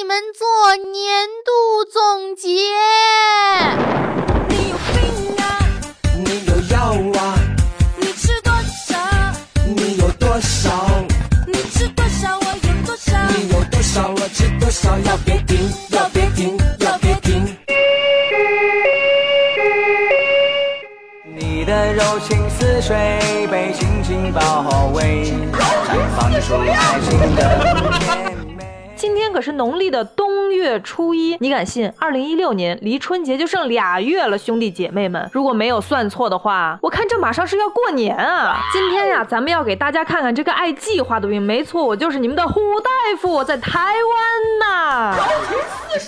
你们做年度总结。你有病啊，你有药啊，你吃多少，你有多少，你吃多少我有多少，你有多少我吃多少，要别停，要别停，要别停。你的柔情似水被紧紧包围，绽放着属于爱情的甜美。今天可是农历的冬月初一，你敢信2016年离春节就剩2月了，兄弟姐妹们，如果没有算错的话，我看这马上是要过年啊。今天呀，咱们要给大家看看这个爱计划的病，没错，我就是你们的虎大夫，我在台湾呐。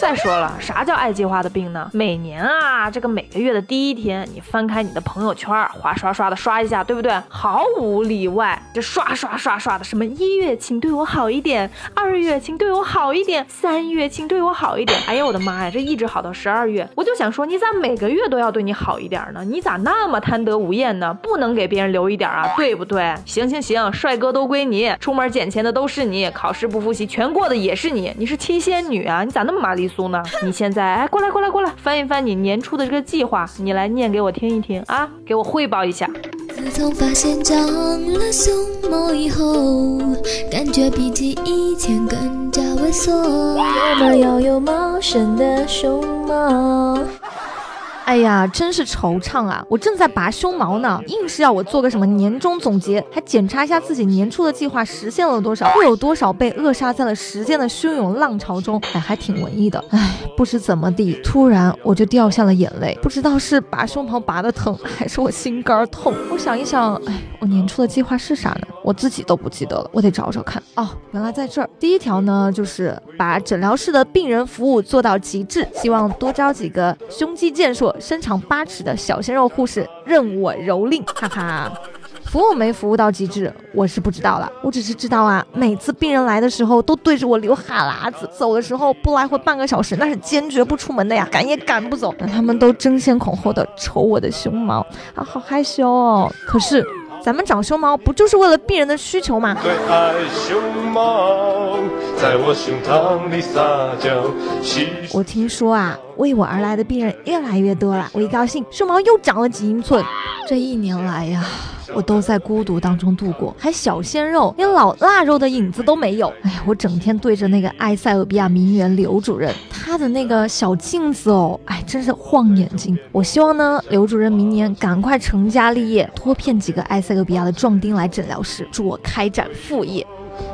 再说了，啥叫爱计划的病呢？每年啊，这个每个月的第一天，你翻开你的朋友圈，哗刷刷的刷一下，对不对？毫无例外，这刷刷刷刷的，什么1月请对我好一点，2月请对我好一点，3月请对我好一点。哎呀，我的妈呀，这一直好到12月。我就想说，你咋每个月都要对你好一点呢？你咋那么贪得无厌呢？不能给别人留一点啊，对不对？行行行，帅哥都归你，出门捡钱的都是你，考试不复习全过的也是你，你是七仙女啊，你咋那么麻利苏呢？你现在哎，过来过来过来，翻一翻你年初的这个计划，你来念给我听一听啊，给我汇报一下。自从发现长了胸毛以后，感觉比起以前更加猥琐，我们要有茂盛的胸毛。哎呀，真是惆怅啊！我正在拔胸毛呢，硬是要我做个什么年终总结，还检查一下自己年初的计划实现了多少，又有多少被扼杀在了时间的汹涌浪潮中。哎，还挺文艺的。哎，不知怎么地，突然我就掉下了眼泪，不知道是拔胸毛拔得疼，还是我心肝痛。我想一想，哎，我年初的计划是啥呢？我自己都不记得了，我得找找看。哦，原来在这儿。第一条呢，就是把诊疗室的病人服务做到极致，希望多招几个胸肌健硕、身长8尺的小鲜肉护士，任我蹂躏，哈哈。服务没服务到极致，我是不知道了。我只是知道啊，每次病人来的时候都对着我流哈喇子，走的时候不来回半个小时，那是坚决不出门的呀，赶也赶不走。他们都争先恐后的瞅我的胸毛啊，好害羞哦。可是咱们长胸毛不就是为了病人的需求吗？对爱胸毛在我胸膛里撒娇。我听说啊，为我而来的病人越来越多了，我一高兴，胸毛又长了几英寸。这一年来呀，我都在孤独当中度过，还小鲜肉，连老腊肉的影子都没有。哎呀，我整天对着那个埃塞俄比亚名媛刘主任，他的那个小镜子哦，哎，真是晃眼睛。我希望呢，刘主任明年赶快成家立业，多骗几个埃塞俄比亚的壮丁来诊疗室，助我开展副业。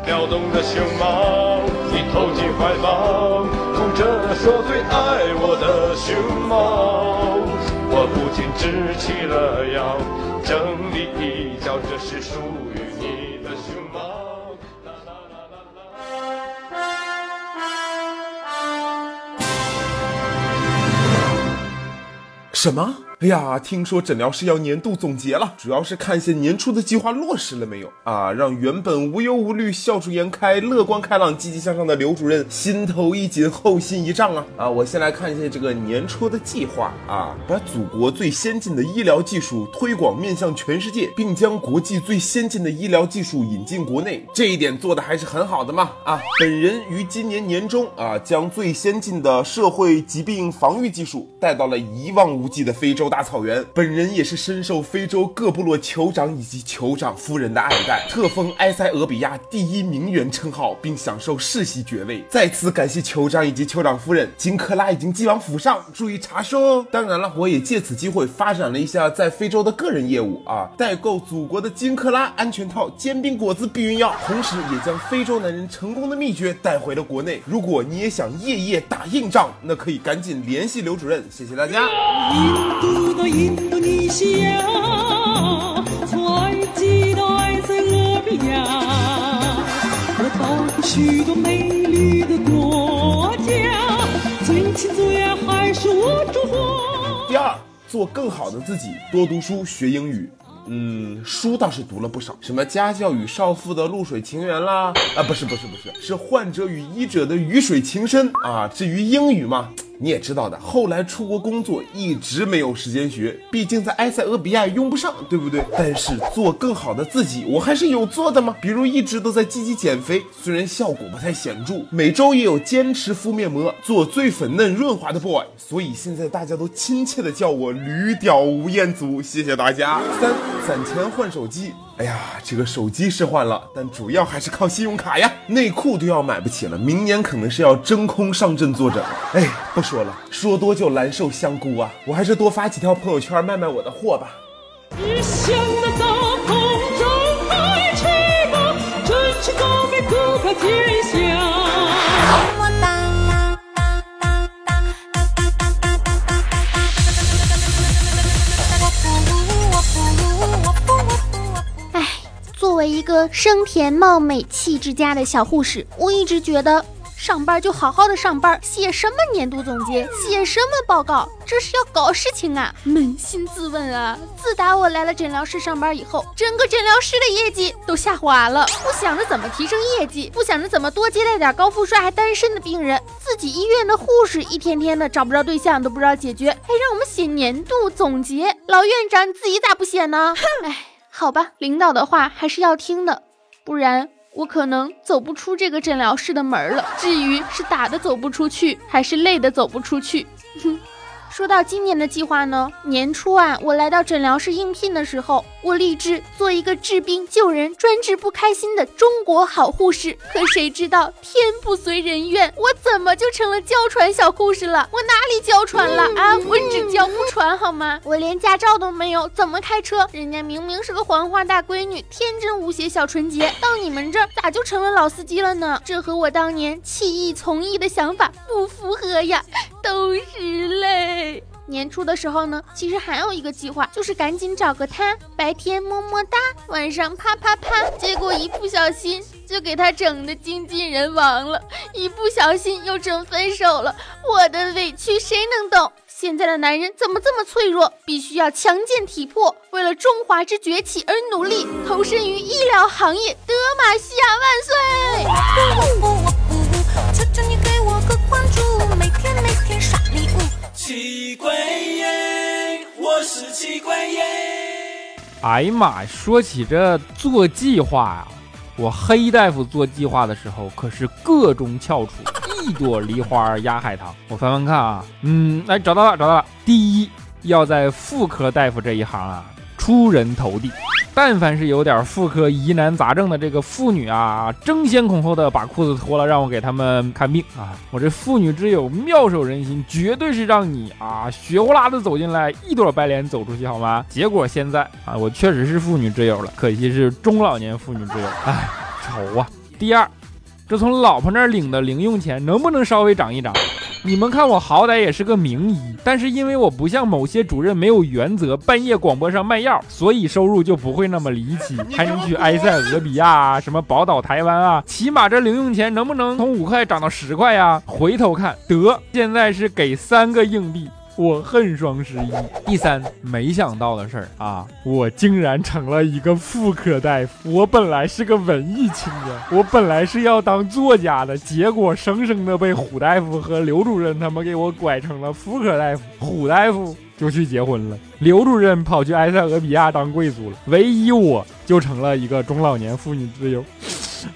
撩动的胸毛，你投进怀抱，哭着说最爱我的胸毛，我不禁直起了腰。整理一角，这是属于你的胸毛。什么？哎呀，听说诊疗室要年度总结了，主要是看一些年初的计划落实了没有啊，让原本无忧无虑、笑逐颜开、乐观开朗、积极向上的刘主任心头一紧、后心一胀啊！啊，我先来看一下这个年初的计划啊，把祖国最先进的医疗技术推广面向全世界，并将国际最先进的医疗技术引进国内，这一点做的还是很好的嘛啊！本人于今年年中啊，将最先进的社会疾病防御技术带到了一望无际的非洲大草原，本人也是深受非洲各部落酋长以及酋长夫人的爱戴，特封埃塞俄比亚第一名媛称号，并享受世袭爵位。再次感谢酋长以及酋长夫人，金克拉已经寄往府上，注意查收哦。当然了，我也借此机会发展了一下在非洲的个人业务啊，代购祖国的金克拉安全套、煎饼果子、避孕药，同时也将非洲男人成功的秘诀带回了国内。如果你也想夜夜打硬仗，那可以赶紧联系刘主任，谢谢大家。印度尼西亚，埃及到埃塞俄比亚，我到过许多美丽的国家，最亲最爱还是我中国。第二，做更好的自己，多读书，学英语。书倒是读了不少，什么家教与少妇的露水情缘啦，啊，不是，是患者与医者的鱼水情深啊。至于英语嘛，你也知道的，后来出国工作一直没有时间学，毕竟在埃塞俄比亚用不上，对不对？但是做更好的自己，我还是有做的嘛。比如一直都在积极减肥，虽然效果不太显著，每周也有坚持敷面膜，做最粉嫩润滑的 boy。所以现在大家都亲切的叫我驴屌吴彦祖，谢谢大家。三，攒钱换手机。哎呀，这个手机是换了，但主要还是靠信用卡呀，内裤都要买不起了，明年可能是要真空上阵坐诊。哎，不说了，说多就难受香菇啊，我还是多发几条朋友圈卖卖我的货吧。你想得到空中飞去吗？真是高飞不可天下。作为一个生甜貌美气质佳的小护士，我一直觉得上班就好好的上班，写什么年度总结，写什么报告，这是要搞事情啊！扪心自问啊，自打我来了诊疗室上班以后，整个诊疗室的业绩都下滑了，不想着怎么提升业绩，不想着怎么多接待点高富帅还单身的病人，自己医院的护士一天天的找不着对象都不知道解决，还让我们写年度总结，老院长你自己咋不写呢？哎。好吧，领导的话还是要听的，不然我可能走不出这个诊疗室的门了。至于是打的走不出去，还是累的走不出去。说到今年的计划呢，年初啊，我来到诊疗室应聘的时候，我立志做一个治病救人、专治不开心的中国好护士。可谁知道天不随人愿，我怎么就成了娇喘小护士了？我哪里娇喘了啊？我只娇不喘好吗？我连驾照都没有，怎么开车？人家明明是个黄花大闺女，天真无邪小纯洁，到你们这儿咋就成了老司机了呢？这和我当年弃医从医的想法不符合呀，都是泪。年初的时候呢，其实还有一个计划，就是赶紧找个他，白天么么哒，晚上啪啪啪，结果一不小心就给他整的精尽人亡了，一不小心又整分手了，我的委屈谁能懂？现在的男人怎么这么脆弱？必须要强健体魄，为了中华之崛起而努力，投身于医疗行业，德玛西亚万岁！求求你给我个关注，每天刷礼物。奇怪耶，我是奇怪耶。哎呀妈，说起这做计划啊，我黑大夫做计划的时候可是各种翘楚，一朵梨花压海棠。我翻翻看啊，来找到了。第一，要在妇科大夫这一行啊出人头地。但凡是有点妇科疑难杂症的这个妇女啊，争先恐后的把裤子脱了，让我给他们看病啊！我这妇女之友妙手仁心，绝对是让你啊血呼啦的走进来，一朵白脸走出去，好吗？结果现在啊，我确实是妇女之友了，可惜是中老年妇女之友，哎，愁啊！第二，这从老婆那儿领的零用钱能不能稍微涨一涨？你们看我好歹也是个名医，但是因为我不像某些主任没有原则，半夜广播上卖药，所以收入就不会那么离奇，还能去埃塞俄比亚啊，什么宝岛台湾啊，起码这零用钱能不能从5块涨到10块呀？回头看得现在是给3个硬币，我恨双十一。第三，没想到的事儿啊，我竟然成了一个妇科大夫。我本来是个文艺青年，我本来是要当作家的，结果生生的被虎大夫和刘主任他们给我拐成了妇科大夫。虎大夫就去结婚了，刘主任跑去埃塞俄比亚当贵族了，唯一我就成了一个中老年妇女之友。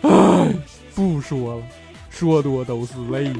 唉，不说了，说多都是泪。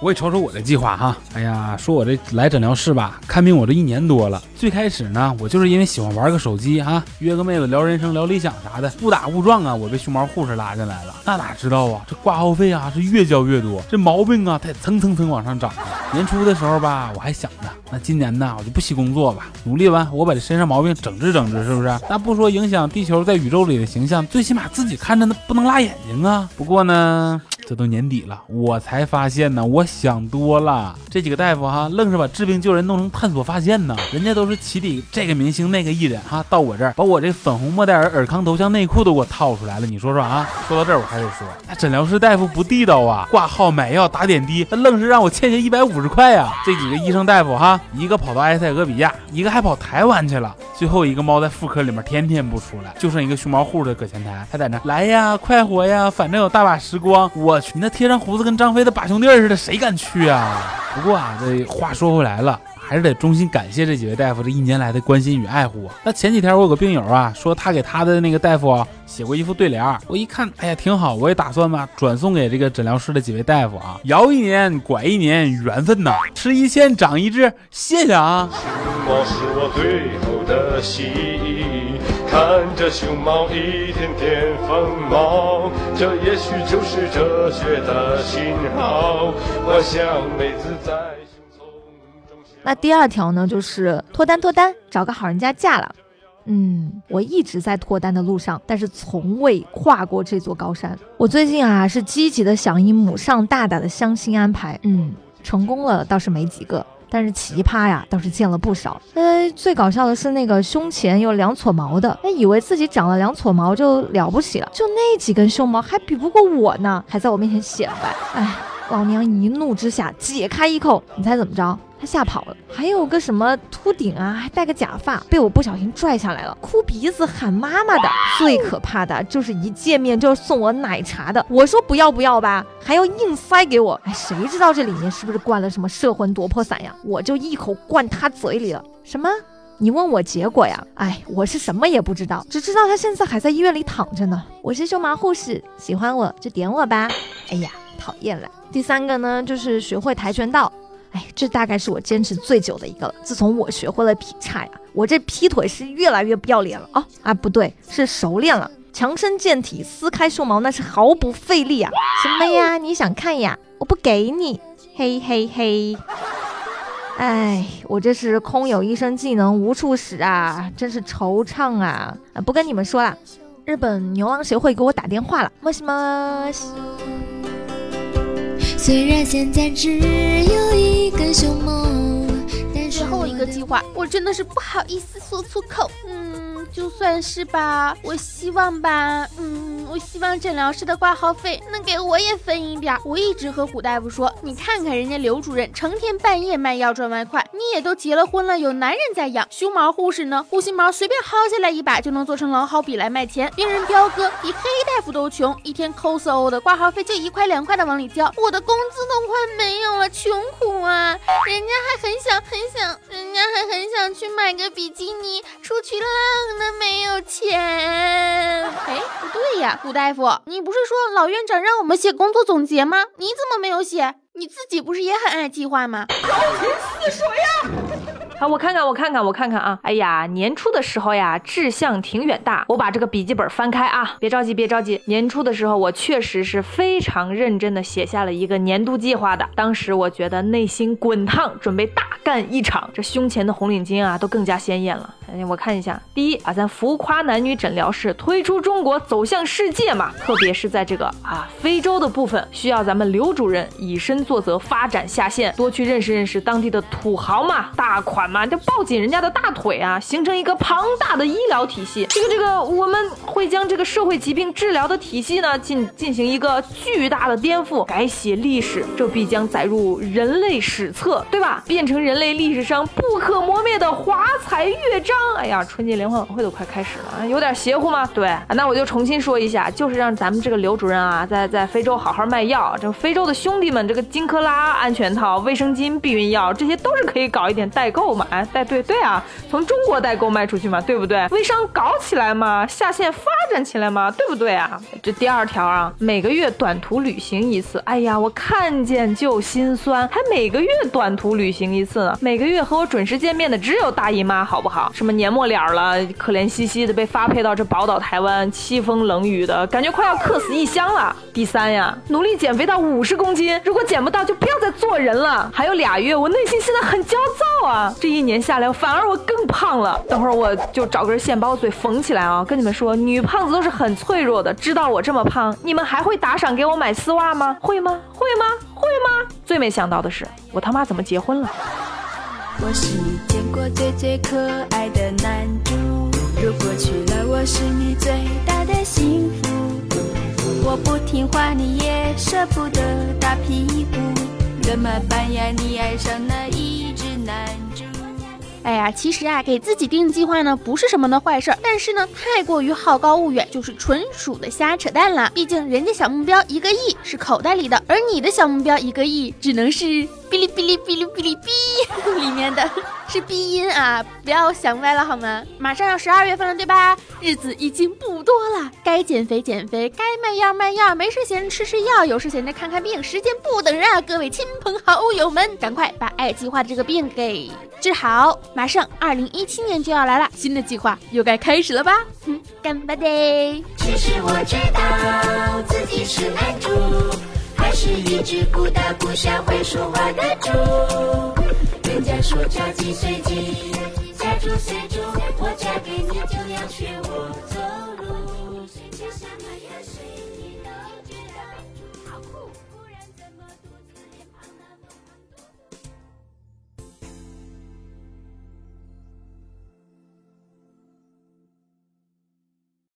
我也瞅瞅我的计划哈，哎呀，说我这来诊疗室吧，看病我这1年多了。最开始呢，我就是因为喜欢玩个手机哈，约个妹子聊人生、聊理想啥的，误打误撞啊，我被熊猫护士拉进来了。那哪知道啊，这挂号费啊是越交越多，这毛病啊它也蹭蹭蹭往上涨。年初的时候吧，我还想着，那今年呢，我就不惜工作吧，努力吧，我把这身上毛病整治，是不是？那不说影响地球在宇宙里的形象，最起码自己看着那不能辣眼睛啊。不过呢，这都年底了，我才发现呢，我想多了。这几个大夫哈，愣是把治病救人弄成探索发现呢。人家都是起底这个明星那个艺人哈，到我这儿把我这粉红莫代尔尔康头像内裤都给我套出来了，你说说啊？说到这儿我还得说，那诊疗室大夫不地道啊，挂号买药打点滴，那愣是让我欠下150块呀、啊。这几个医生大夫哈，一个跑到埃塞俄比亚，一个还跑台湾去了，最后一个猫在妇科里面天天不出来，就剩一个熊猫护士搁前台，还在那来呀，快活呀，反正有大把时光。我去，你那贴上胡子跟张飞的把兄弟似的，谁敢去啊？不过啊，这话说回来了，还是得衷心感谢这几位大夫这一年来的关心与爱护。那前几天我有个病友啊，说他给他的那个大夫啊写过一副对联，我一看，哎呀，挺好，我也打算吧转送给这个诊疗室的几位大夫啊。摇一年，拐一年，缘分呐，吃一堑长一智，谢谢啊。熊猫是我最后的希冀，看着熊猫一天天繁茂，这也许就是哲学的信号。我想每次在熊丛中。那第二条呢，就是脱单，找个好人家嫁了。我一直在脱单的路上，但是从未跨过这座高山。我最近啊是积极的响应母上大大的相亲安排，成功了倒是没几个，但是奇葩呀倒是见了不少。最搞笑的是那个胸前有2撮毛的，以为自己长了2撮毛就了不起了，就那几根胸毛还比不过我呢，还在我面前显摆。哎，老娘一怒之下解开一口，你猜怎么着？他吓跑了。还有个什么秃顶啊，还戴个假发，被我不小心拽下来了，哭鼻子喊妈妈的。最可怕的就是一见面就送我奶茶的，我说不要吧，还要硬塞给我。哎，谁知道这里面是不是灌了什么摄魂夺魄散呀？我就一口灌他嘴里了。什么？你问我结果呀？哎，我是什么也不知道，只知道他现在还在医院里躺着呢。我是胸麻护士，喜欢我就点我吧。哎呀，讨厌了。第三个呢，就是学会跆拳道。哎，这大概是我坚持最久的一个了。自从我学会了劈叉呀，我这劈腿是越来越不要脸了啊！啊，不对，是熟练了，强身健体，撕开胸毛那是毫不费力啊！什么呀？你想看呀？我不给你，嘿嘿嘿！哎，我这是空有一身技能无处使啊，真是惆怅啊！啊，不跟你们说了，日本牛郎协会给我打电话了，もしもし。虽然现在只有一个熊猫，但是最后一个计划我真的是不好意思说出口，就算是吧，我希望吧，我希望诊疗室的挂号费能给我也分一点。我一直和古大夫说，你看看人家刘主任成天半夜卖药赚外快，你也都结了婚了，有男人在养。胸毛护士呢，护心毛随便薅下来一把就能做成老好笔来卖钱。病人彪哥比黑大夫都穷，一天抠搜的挂号费就1块2块的往里交，我的工资都快没有了，穷苦啊！人家还很想去买个比基尼出去浪呢，没有钱。哎，不对呀，古大夫，你不是说老院长让我们写工作总结吗？你怎么没有写？你自己不是也很爱计划吗？高频似水呀！啊，我看看啊！哎呀，年初的时候呀，志向挺远大。我把这个笔记本翻开啊，别着急。年初的时候，我确实是非常认真的写下了一个年度计划的。当时我觉得内心滚烫，准备大干一场。这胸前的红领巾啊，都更加鲜艳了。哎，我看一下，第一啊，咱浮夸男女诊疗室推出中国走向世界嘛，特别是在这个非洲的部分，需要咱们刘主任以身作则，发展下线，多去认识当地的土豪嘛，大款。就抱紧人家的大腿啊，形成一个庞大的医疗体系。这个我们会将这个社会疾病治疗的体系呢进行一个巨大的颠覆，改写历史，这必将载入人类史册，对吧？变成人类历史上不可磨灭的华彩乐章。哎呀，春节联欢晚会都快开始了，有点邪乎吗？对，那我就重新说一下，就是让咱们这个刘主任啊，在非洲好好卖药。这非洲的兄弟们，这个金克拉、安全套、卫生巾、避孕药，这些都是可以搞一点代购嘛。对啊，从中国代购卖出去嘛，对不对？微商搞起来嘛，下线发展起来嘛，对不对啊？这第二条啊，每个月短途旅行一次。哎呀，我看见就心酸，还每个月短途旅行一次呢。每个月和我准时见面的只有大姨妈，好不好？什么年末脸了，可怜兮兮的被发配到这宝岛台湾，凄风冷雨的感觉，快要客死异乡了。第三呀，努力减肥到50公斤，如果减不到就不要再做人了。还有2月，我内心现在很焦躁啊，这一年下来反而我更胖了。等会儿我就找根线把我嘴缝起来啊，跟你们说，女胖胖子都是很脆弱的，知道我这么胖，你们还会打赏给我买丝袜吗？会吗？会吗？会吗？最没想到的是，我他妈怎么结婚了？我是你见过最最可爱的男主，如果娶了我是你最大的幸福。我不听话你也舍不得打屁股，怎么办呀？你爱上了一只男主。哎呀，其实啊，给自己定计划呢，不是什么的坏事儿，但是呢，太过于好高骛远，就是纯属的瞎扯淡了。毕竟人家小目标1个亿是口袋里的，而你的小目标1个亿只能是哔哩哔哩哔哩哔哩哔里面的，是鼻音啊！不要想歪了好吗？马上要12月份了，对吧？日子已经不多了，该减肥减肥，该卖药卖药，没事闲吃吃药，有事闲着看看病，时间不等人啊！各位亲朋好友们，赶快把爱计划这个病给治好！马上2017年就要来了，新的计划又该开始了吧？干巴得！其实我知道自己是男主，还是一只不大不小会说话的猪。人家说嫁鸡随鸡，嫁猪随猪，我嫁给你就要学我走路。